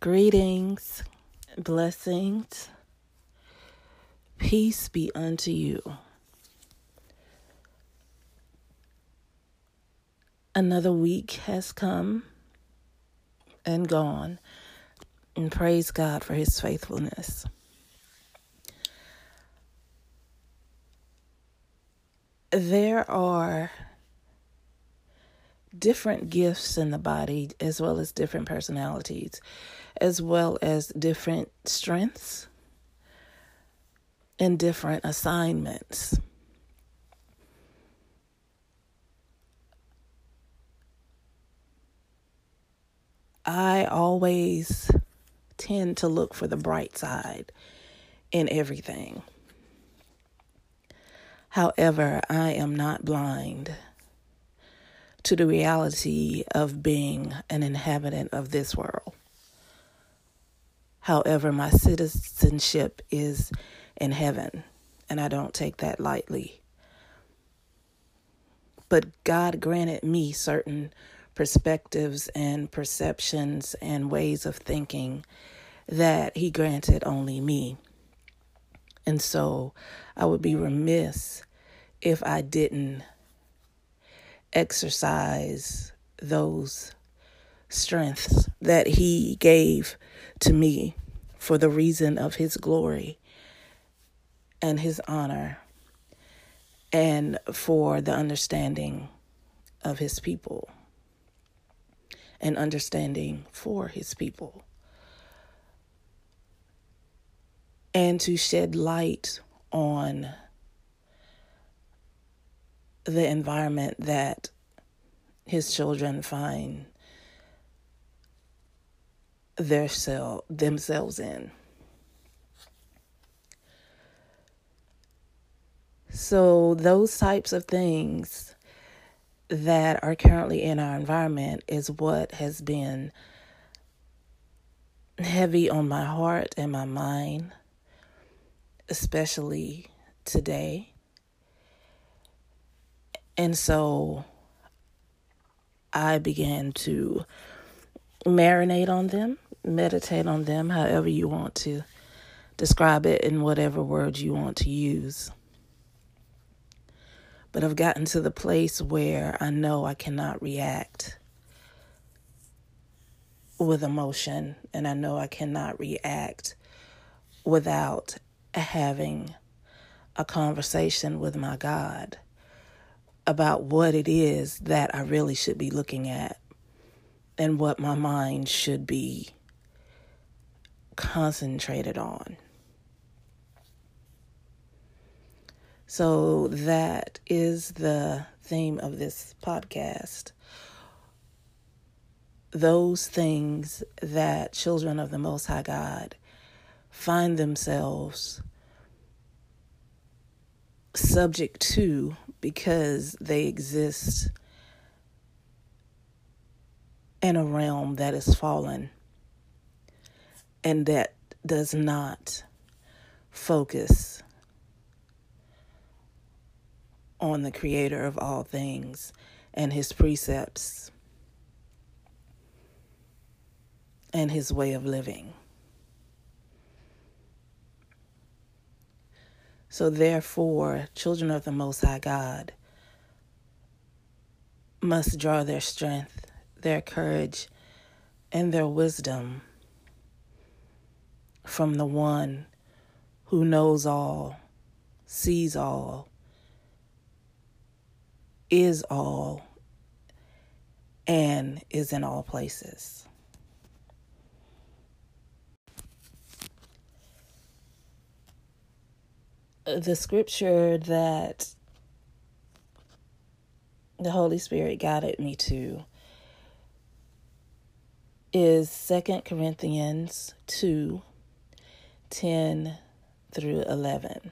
Greetings, blessings, peace be unto you. Another week has come and gone, and praise God for his faithfulness. There are different gifts in the body, as well as different personalities, as well as different strengths and different assignments. I always tend to look for the bright side in everything. However, I am not blind to the reality of being an inhabitant of this world. However, my citizenship is in heaven, and I don't take that lightly. But God granted me certain perspectives and perceptions and ways of thinking that he granted only me. And so I would be remiss if I didn't exercise those strengths that he gave to me for the reason of his glory and his honor and for the understanding of his people and understanding for his people, and to shed light on the environment that his children find themselves in. So those types of things that are currently in our environment is what has been heavy on my heart and my mind, especially today. And so I began to marinate on them, meditate on them, however you want to describe it in whatever words you want to use. But I've gotten to the place where I know I cannot react with emotion, and I know I cannot react without having a conversation with my God about what it is that I really should be looking at and what my mind should be concentrated on. So that is the theme of this podcast. Those things that children of the Most High God find themselves subject to because they exist in a realm that is fallen and that does not focus on the Creator of all things and his precepts and his way of living. So therefore, children of the Most High God must draw their strength, their courage, and their wisdom from the one who knows all, sees all, is all, and is in all places. The scripture that the Holy Spirit guided me to is Second Corinthians 2:10-11.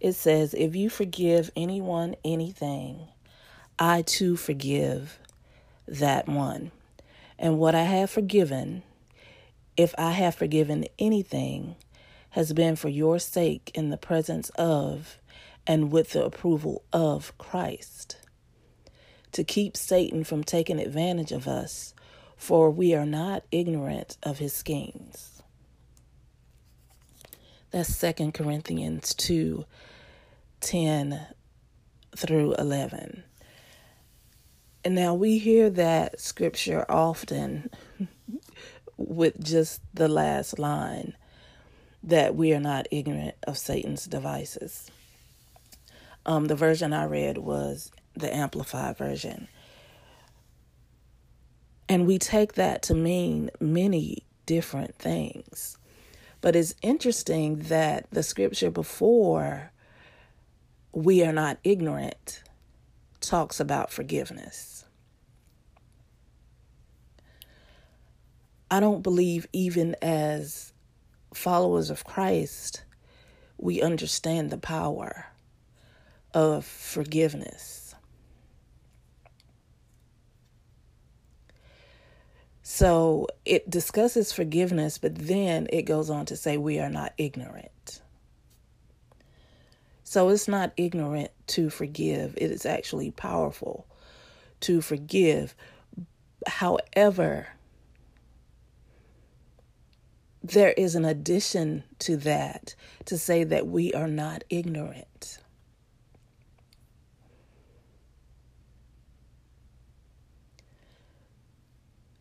It says, "If you forgive anyone anything, I too forgive that one. And what I have forgiven, if I have forgiven anything, has been for your sake in the presence of and with the approval of Christ, to keep Satan from taking advantage of us, for we are not ignorant of his schemes. That's 2 Corinthians 2:10 through 11. And now we hear that scripture often with just the last line, that we are not ignorant of Satan's devices. The version I read was the Amplified version. And we take that to mean many different things. But it's interesting that the scripture before we are not ignorant talks about forgiveness. I don't believe even as followers of Christ, we understand the power of forgiveness. So it discusses forgiveness, but then it goes on to say we are not ignorant. So it's not ignorant to forgive. It is actually powerful to forgive. However, there is an addition to that to say that we are not ignorant.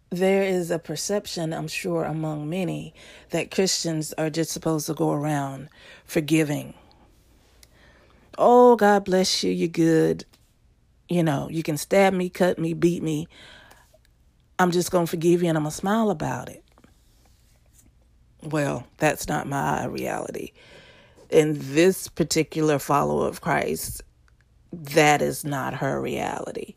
There is a perception, I'm sure, among many that Christians are just supposed to go around forgiving. Oh, God bless you. You're good. You know, you can stab me, cut me, beat me. I'm just going to forgive you and I'm going to smile about it. Well, that's not my reality. In this particular follower of Christ, that is not her reality.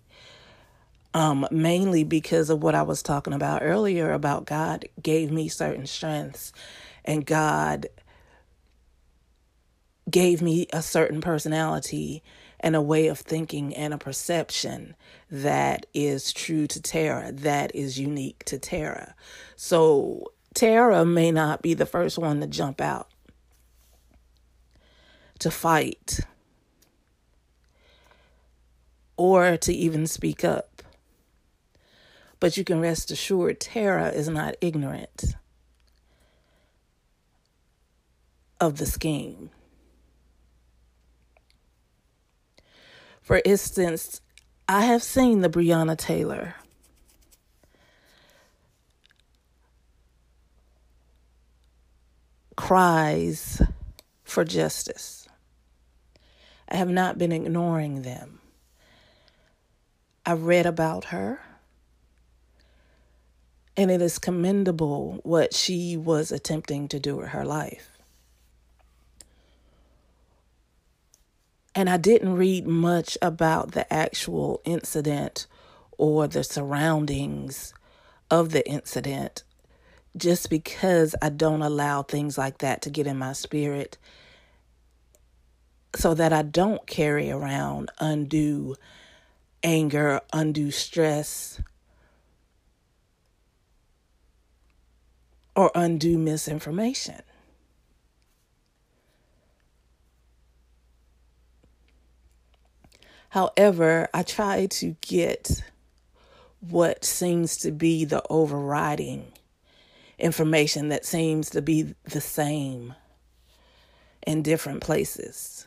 Mainly because of what I was talking about earlier about God gave me certain strengths and God gave me a certain personality and a way of thinking and a perception that is true to Tara, that is unique to Tara. So Tara may not be the first one to jump out, to fight, or to even speak up. But you can rest assured Tara is not ignorant of the scheme. For instance, I have seen the Breonna Taylor. Cries for justice. I have not been ignoring them. I read about her, and it is commendable what she was attempting to do with her life. And I didn't read much about the actual incident or the surroundings of the incident, just because I don't allow things like that to get in my spirit so that I don't carry around undue anger, undue stress, or undue misinformation. However, I try to get what seems to be the overriding information that seems to be the same in different places.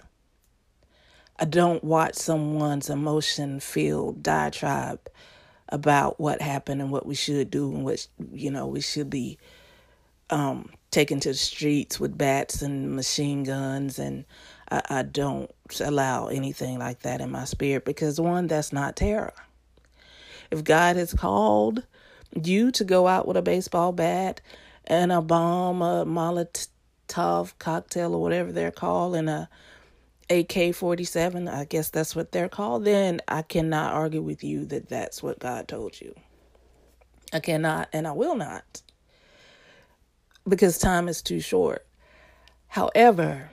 I don't watch someone's emotion-filled diatribe about what happened and what we should do and what, you know, we should be taken to the streets with bats and machine guns. And I don't allow anything like that in my spirit because, one, that's not terror. If God has called you to go out with a baseball bat and a bomb, a Molotov cocktail or whatever they're called, and a AK-47, I guess that's what they're called, then I cannot argue with you that that's what God told you. I cannot and I will not because time is too short. However,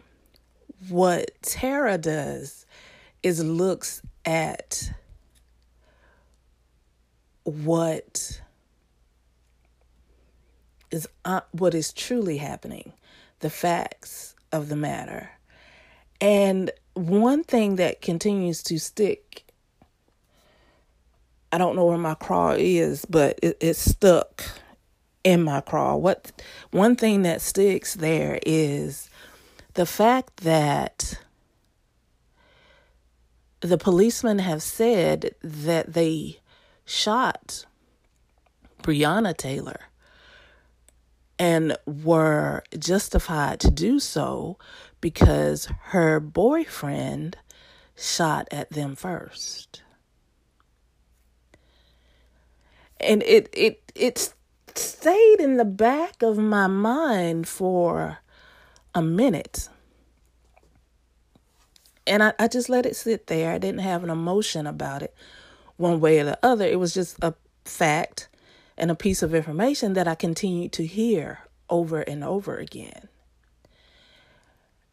what Tara does is looks at what is truly happening, the facts of the matter. And one thing that continues to stick I don't know where my crawl is, but it's stuck in my crawl. One thing that sticks there is the fact that the policemen have said that they shot Breonna Taylor and were justified to do so because her boyfriend shot at them first. And it stayed in the back of my mind for a minute. And I just let it sit there. I didn't have an emotion about it one way or the other. It was just a fact and a piece of information that I continued to hear over and over again.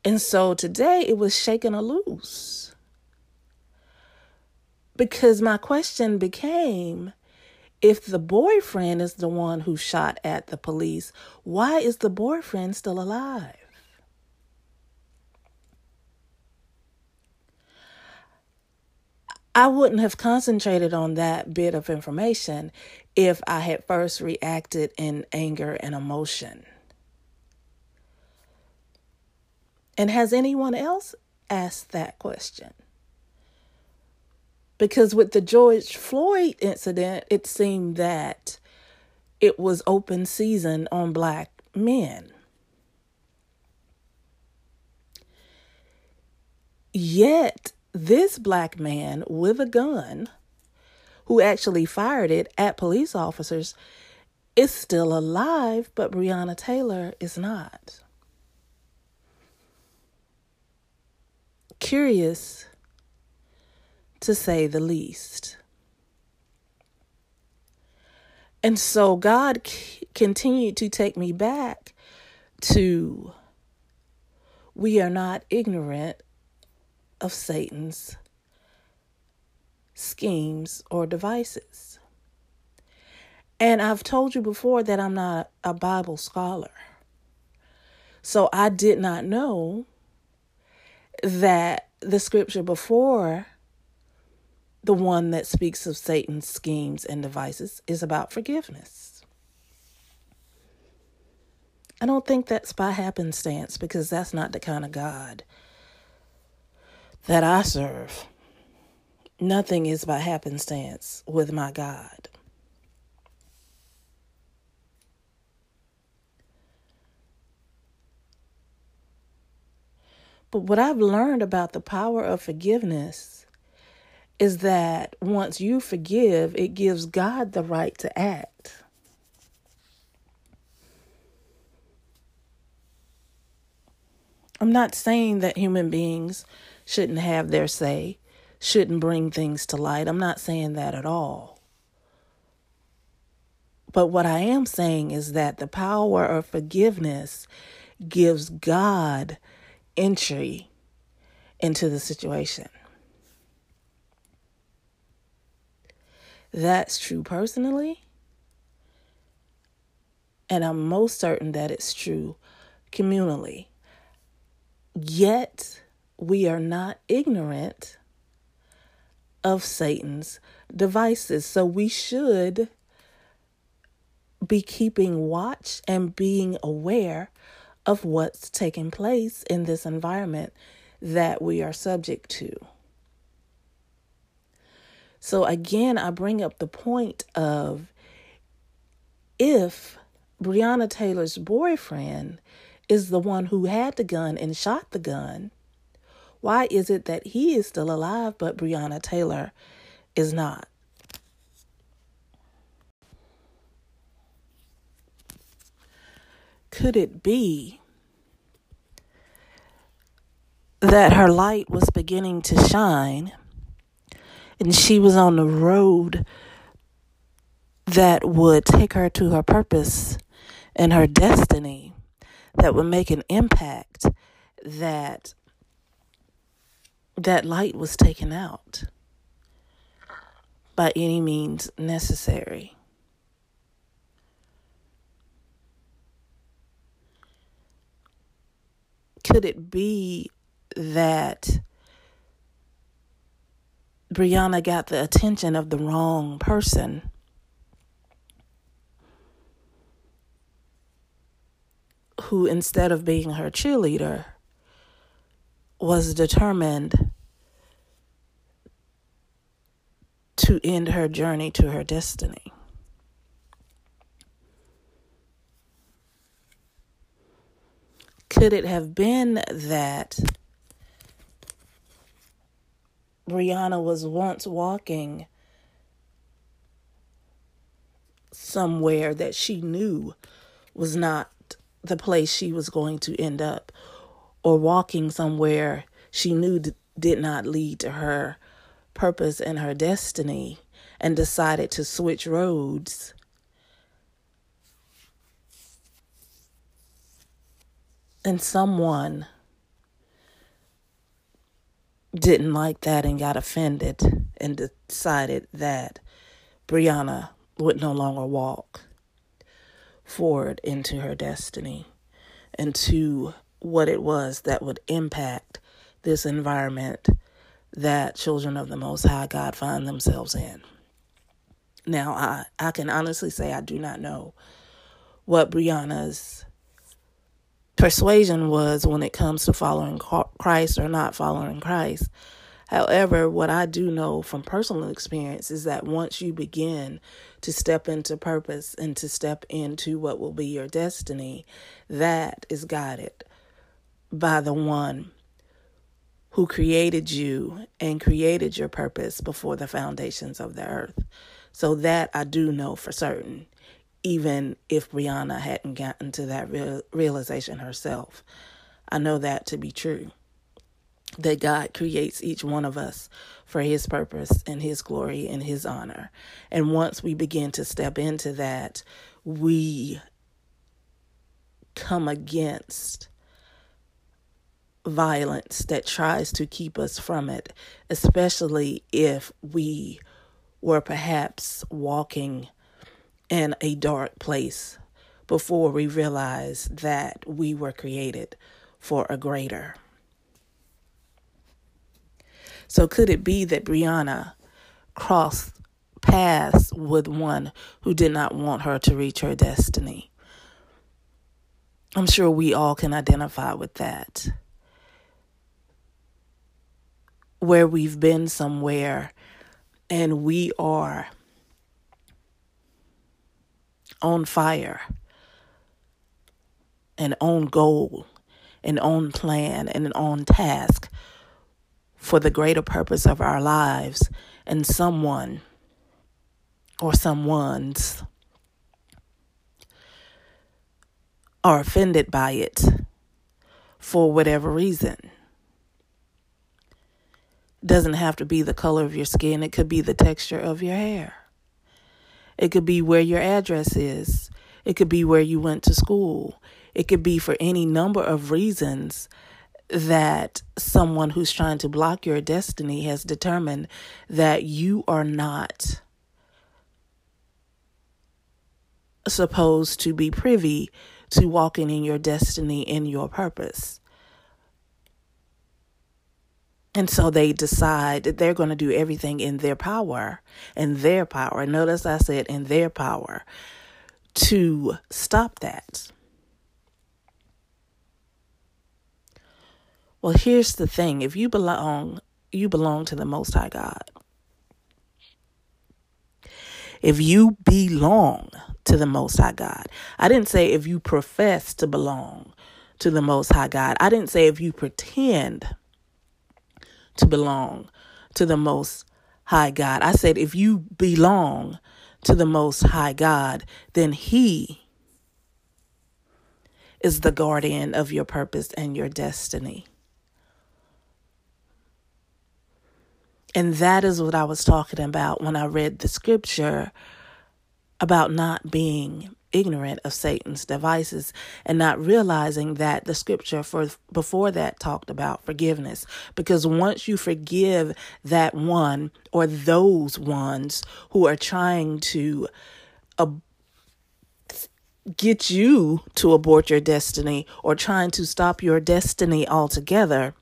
And so today it was shaken loose. Because my question became, if the boyfriend is the one who shot at the police, why is the boyfriend still alive? I wouldn't have concentrated on that bit of information if I had first reacted in anger and emotion. And has anyone else asked that question? Because with the George Floyd incident, it seemed that it was open season on black men. Yet, this black man with a gun, who actually fired it at police officers, is still alive, but Breonna Taylor is not. Curious, to say the least. And so God continued to take me back to, we are not ignorant of Satan's schemes or devices. And I've told you before that I'm not a Bible scholar. So I did not know that the scripture before the one that speaks of Satan's schemes and devices is about forgiveness. I don't think that's by happenstance, because that's not the kind of God that I serve. Nothing is by happenstance with my God. But what I've learned about the power of forgiveness is that once you forgive, it gives God the right to act. I'm not saying that human beings shouldn't have their say, shouldn't bring things to light. I'm not saying that at all. But what I am saying is that the power of forgiveness gives God entry into the situation. That's true personally, and I'm most certain that it's true communally. Yet, we are not ignorant of Satan's devices. So we should be keeping watch and being aware of what's taking place in this environment that we are subject to. So again, I bring up the point of, if Breonna Taylor's boyfriend is the one who had the gun and shot the gun, why is it that he is still alive but Breonna Taylor is not? Could it be that her light was beginning to shine, and she was on the road that would take her to her purpose and her destiny, that would make an impact, that that light was taken out by any means necessary? Could it be that Breonna got the attention of the wrong person. Who, instead of being her cheerleader, was determined to end her journey to her destiny. Could it have been that Breonna was once walking somewhere that she knew was not the place she was going to end up, or walking somewhere she knew did not lead to her purpose and her destiny, and decided to switch roads and someone didn't like that and got offended and decided that Breonna would no longer walk forward into her destiny, into what it was that would impact this environment that children of the Most High God find themselves in. Now, I can honestly say I do not know what Breonna's persuasion was when it comes to following Christ or not following Christ. However, what I do know from personal experience is that once you begin to step into purpose and to step into what will be your destiny, that is guided by the one who created you and created your purpose before the foundations of the earth. So that I do know for certain, even if Breonna hadn't gotten to that realization herself. I know that to be true. That God creates each one of us for his purpose and his glory and his honor. And once we begin to step into that, we come against violence that tries to keep us from it, especially if we were perhaps walking in a dark place before we realized that we were created for a greater. So could it be that Breonna crossed paths with one who did not want her to reach her destiny? I'm sure we all can identify with that. Where we've been somewhere and we are on fire and on goal and on plan and on task for the greater purpose of our lives, and someone or someones are offended by it for whatever reason. It doesn't have to be the color of your skin. It could be the texture of your hair. It could be where your address is. It could be where you went to school. It could be for any number of reasons that someone who's trying to block your destiny has determined that you are not supposed to be privy to walking in your destiny and your purpose. And so they decide that they're going to do everything in their power, notice I said in their power, to stop that. Well, here's the thing. If you belong, you belong to the Most High God. If you belong to the Most High God. I didn't say if you profess to belong to the Most High God. I didn't say if you pretend to belong to the Most High God. I said if you belong to the Most High God, then He is the guardian of your purpose and your destiny. And that is what I was talking about when I read the scripture about not being ignorant of Satan's devices and not realizing that the scripture before that talked about forgiveness. Because once you forgive that one or those ones who are trying to get you to abort your destiny or trying to stop your destiny altogether,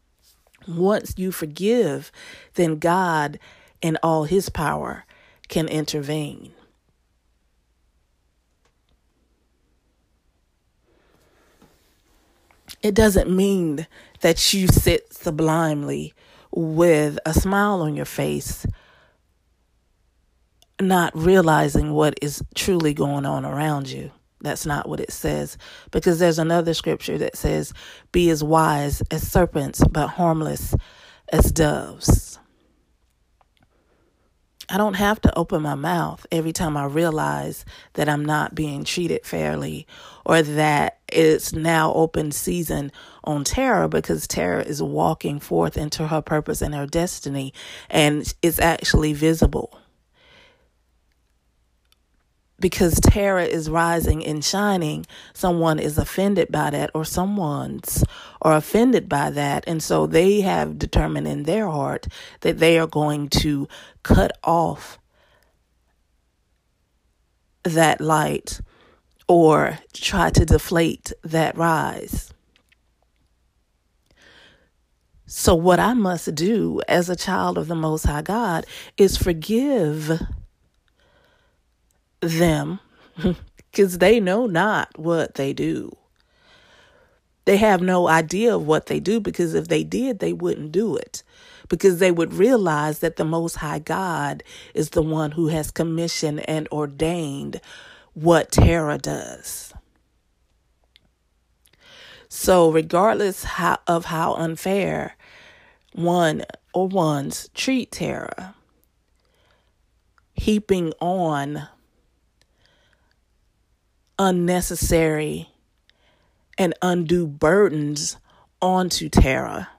once you forgive, then God in all his power, can intervene. It doesn't mean that you sit sublimely with a smile on your face, not realizing what is truly going on around you. That's not what it says, because there's another scripture that says, "Be as wise as serpents, but harmless as doves." I don't have to open my mouth every time I realize that I'm not being treated fairly, or that it's now open season on Tara, because Tara is walking forth into her purpose and her destiny, and it's actually visible. Because Tara is rising and shining, someone is offended by that, or someone's are offended by that. And so they have determined in their heart that they are going to cut off that light or try to deflate that rise. So what I must do as a child of the Most High God is forgive them, because they know not what they do. They have no idea of what they do, because if they did, they wouldn't do it, because they would realize that the Most High God is the one who has commissioned and ordained what Tara does. So regardless of how unfair one or ones treat Tara, heaping on unnecessary and undue burdens onto Tara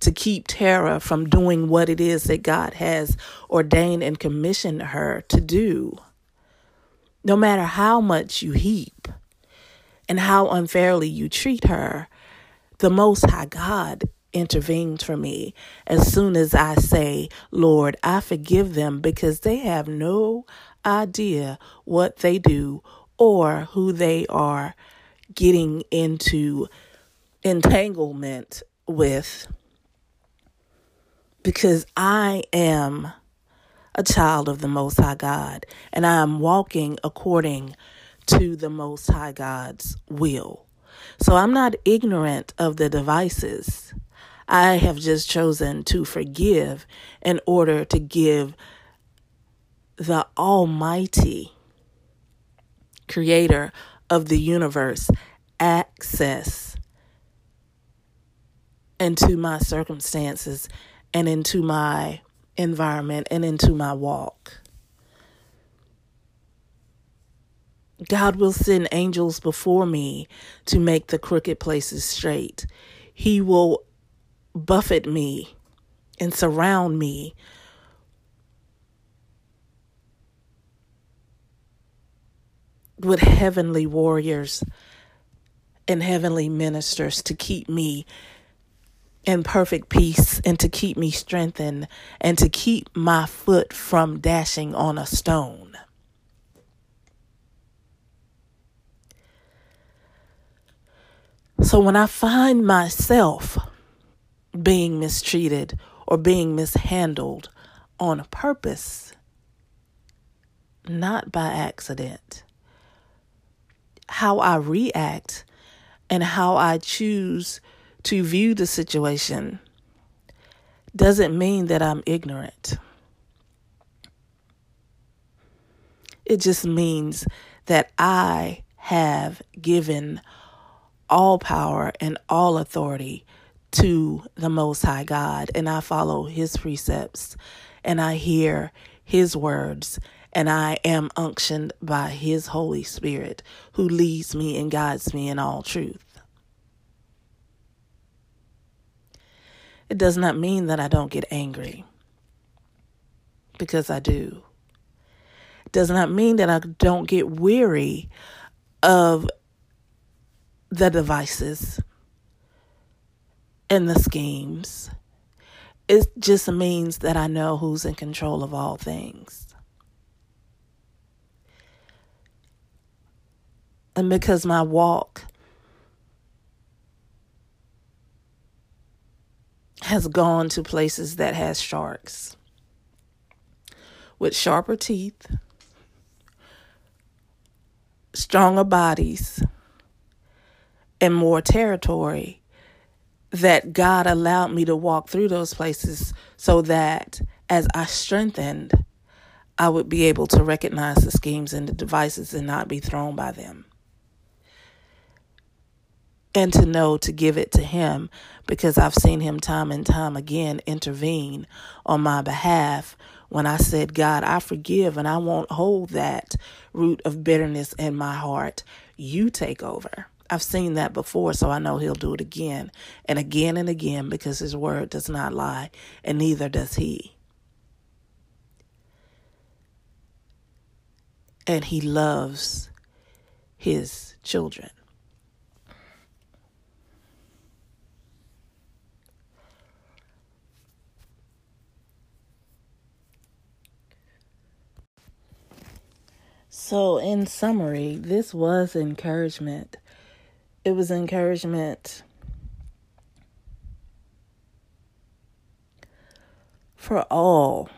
to keep Tara from doing what it is that God has ordained and commissioned her to do. No matter how much you heap and how unfairly you treat her, the Most High God intervened for me as soon as I say, "Lord, I forgive them, because they have no idea what they do or who they are getting into entanglement with, because I am a child of the Most High God, and I am walking according to the Most High God's will. So I'm not ignorant of the devices. I have just chosen to forgive in order to give the Almighty Creator of the universe access into my circumstances and into my environment and into my walk." God will send angels before me to make the crooked places straight. He will buffet me and surround me with heavenly warriors and heavenly ministers to keep me in perfect peace, and to keep me strengthened, and to keep my foot from dashing on a stone. So when I find myself being mistreated or being mishandled on purpose, not by accident, how I react and how I choose to view the situation doesn't mean that I'm ignorant. It just means that I have given all power and all authority to the Most High God, and I follow his precepts, and I hear his words, and I am unctioned by his Holy Spirit, who leads me and guides me in all truth. It does not mean that I don't get angry, because I do. It does not mean that I don't get weary of the devices and the schemes. It just means that I know who's in control of all things. And because my walk has gone to places that has sharks, with sharper teeth, stronger bodies, and more territory, that God allowed me to walk through those places so that as I strengthened, I would be able to recognize the schemes and the devices and not be thrown by them. And to know to give it to him, because I've seen him time and time again intervene on my behalf when I said, God, I forgive and I won't hold that root of bitterness in my heart. You take over. I've seen that before, so I know he'll do it again and again and again, because his word does not lie, and neither does he. And he loves his children. So in summary, this was encouragement. It was encouragement for all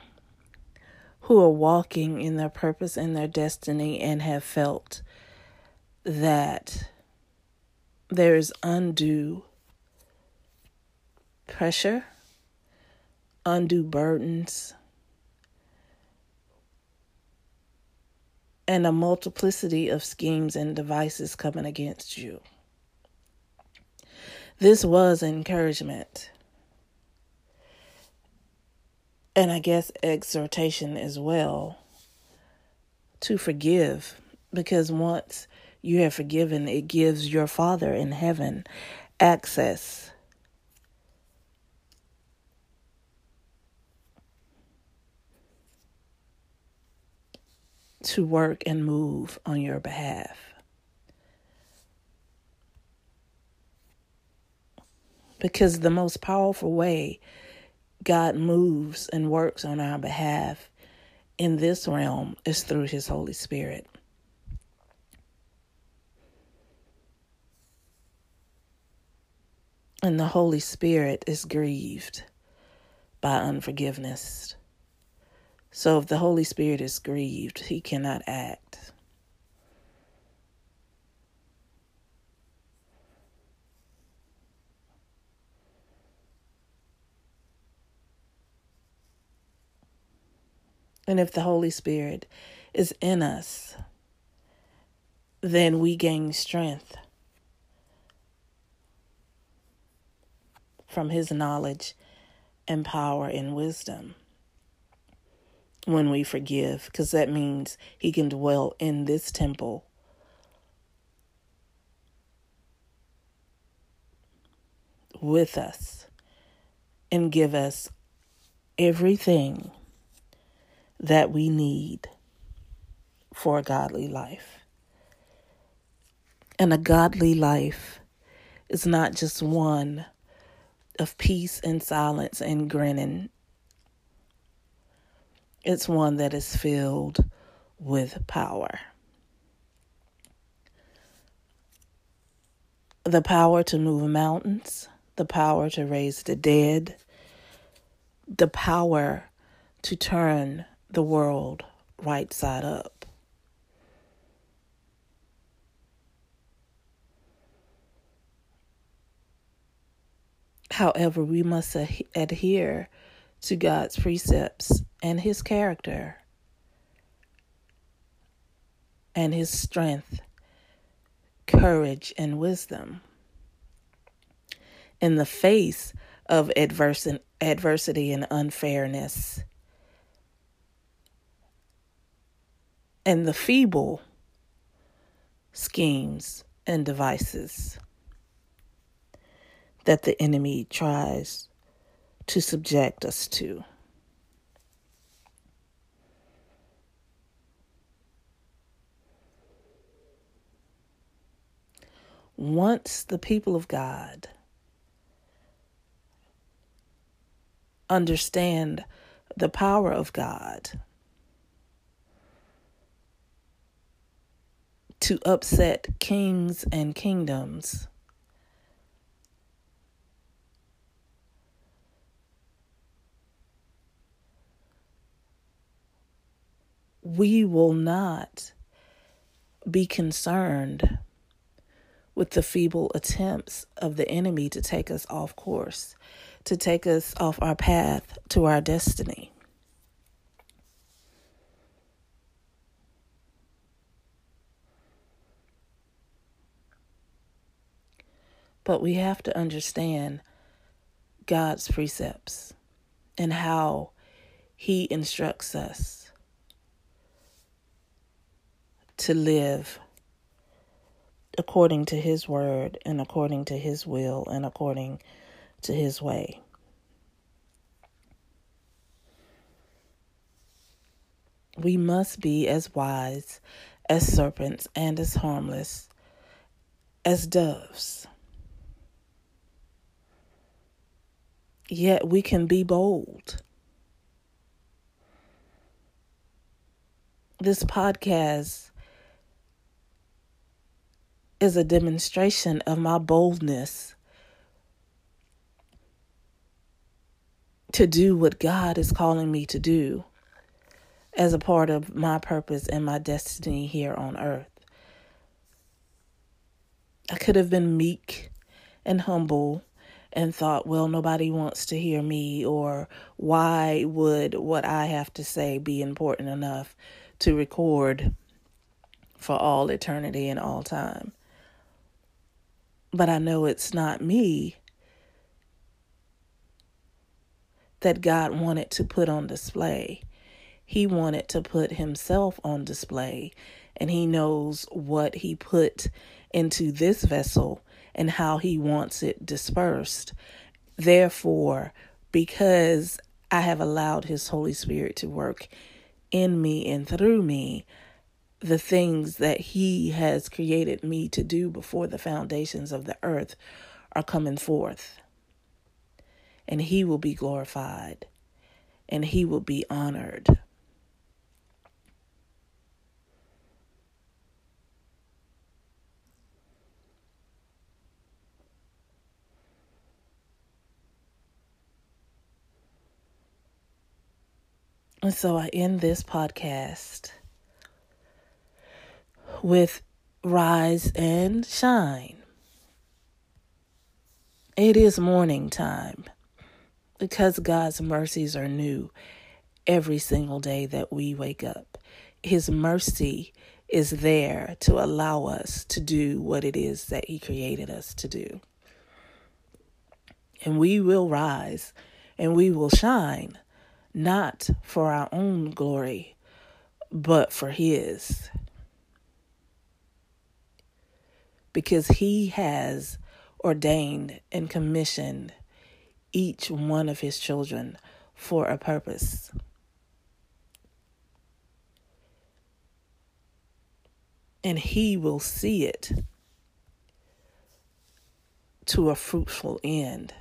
who are walking in their purpose and their destiny and have felt that there is undue pressure, undue burdens, and a multiplicity of schemes and devices coming against you. This was encouragement, and I guess exhortation as well, to forgive, because once you have forgiven, it gives your Father in heaven access to work and move on your behalf. Because the most powerful way God moves and works on our behalf in this realm is through his Holy Spirit. And the Holy Spirit is grieved by unforgiveness. So if the Holy Spirit is grieved, he cannot act. And if the Holy Spirit is in us, then we gain strength from his knowledge and power and wisdom when we forgive, because that means he can dwell in this temple with us and give us everything that we need for a godly life. And a godly life is not just one of peace and silence and grinning. It's one that is filled with power. The power to move mountains, the power to raise the dead, the power to turn the world right side up. However, we must adhere to God's precepts and his character and his strength, courage, and wisdom in the face of adversity and unfairness. And the feeble schemes and devices that the enemy tries to subject us to. Once the people of God understand the power of God to upset kings and kingdoms, we will not be concerned with the feeble attempts of the enemy to take us off course, to take us off our path to our destiny. But we have to understand God's precepts and how He instructs us to live according to His word and according to His will and according to His way. We must be as wise as serpents and as harmless as doves. Yet we can be bold. This podcast is a demonstration of my boldness to do what God is calling me to do as a part of my purpose and my destiny here on earth. I could have been meek and humble and thought, well, nobody wants to hear me, or why would what I have to say be important enough to record for all eternity and all time? But I know it's not me that God wanted to put on display. He wanted to put Himself on display, and He knows what He put into this vessel and how He wants it dispersed. Therefore, because I have allowed His Holy Spirit to work in me and through me, the things that He has created me to do before the foundations of the earth are coming forth. And He will be glorified, and He will be honored. And so I end this podcast with rise and shine. It is morning time because God's mercies are new every single day that we wake up. His mercy is there to allow us to do what it is that He created us to do. And we will rise and we will shine, not for our own glory, but for His. Because He has ordained and commissioned each one of His children for a purpose. And He will see it to a fruitful end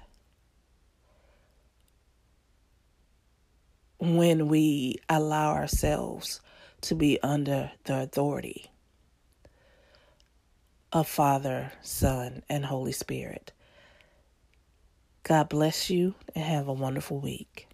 when we allow ourselves to be under the authority of Father, Son, and Holy Spirit. God bless you and have a wonderful week.